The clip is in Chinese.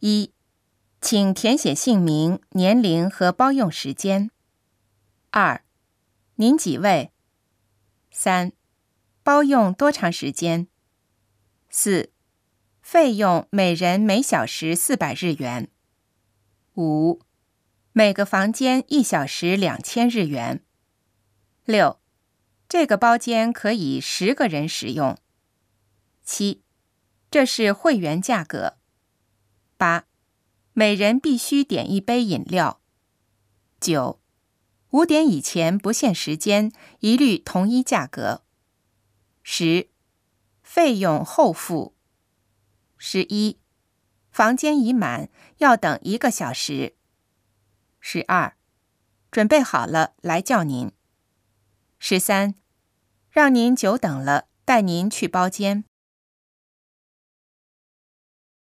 1. 请填写姓名、年龄和包用时间。 2. 您几位？ 3. 包用多长时间？ 4. 费用每人每小时400日元。 5. 每个房间1小时2000日元。 6. 这个包间可以10个人使用。 7. 这是会员价格。8. 每人必须点一杯饮料。 9. 5点以前不限时间，一律同一价格。 10. 费用后付。 11. 房间已满，要等一个小时。 12. 准备好了，来叫您。 13. 让您久等了，带您去包间。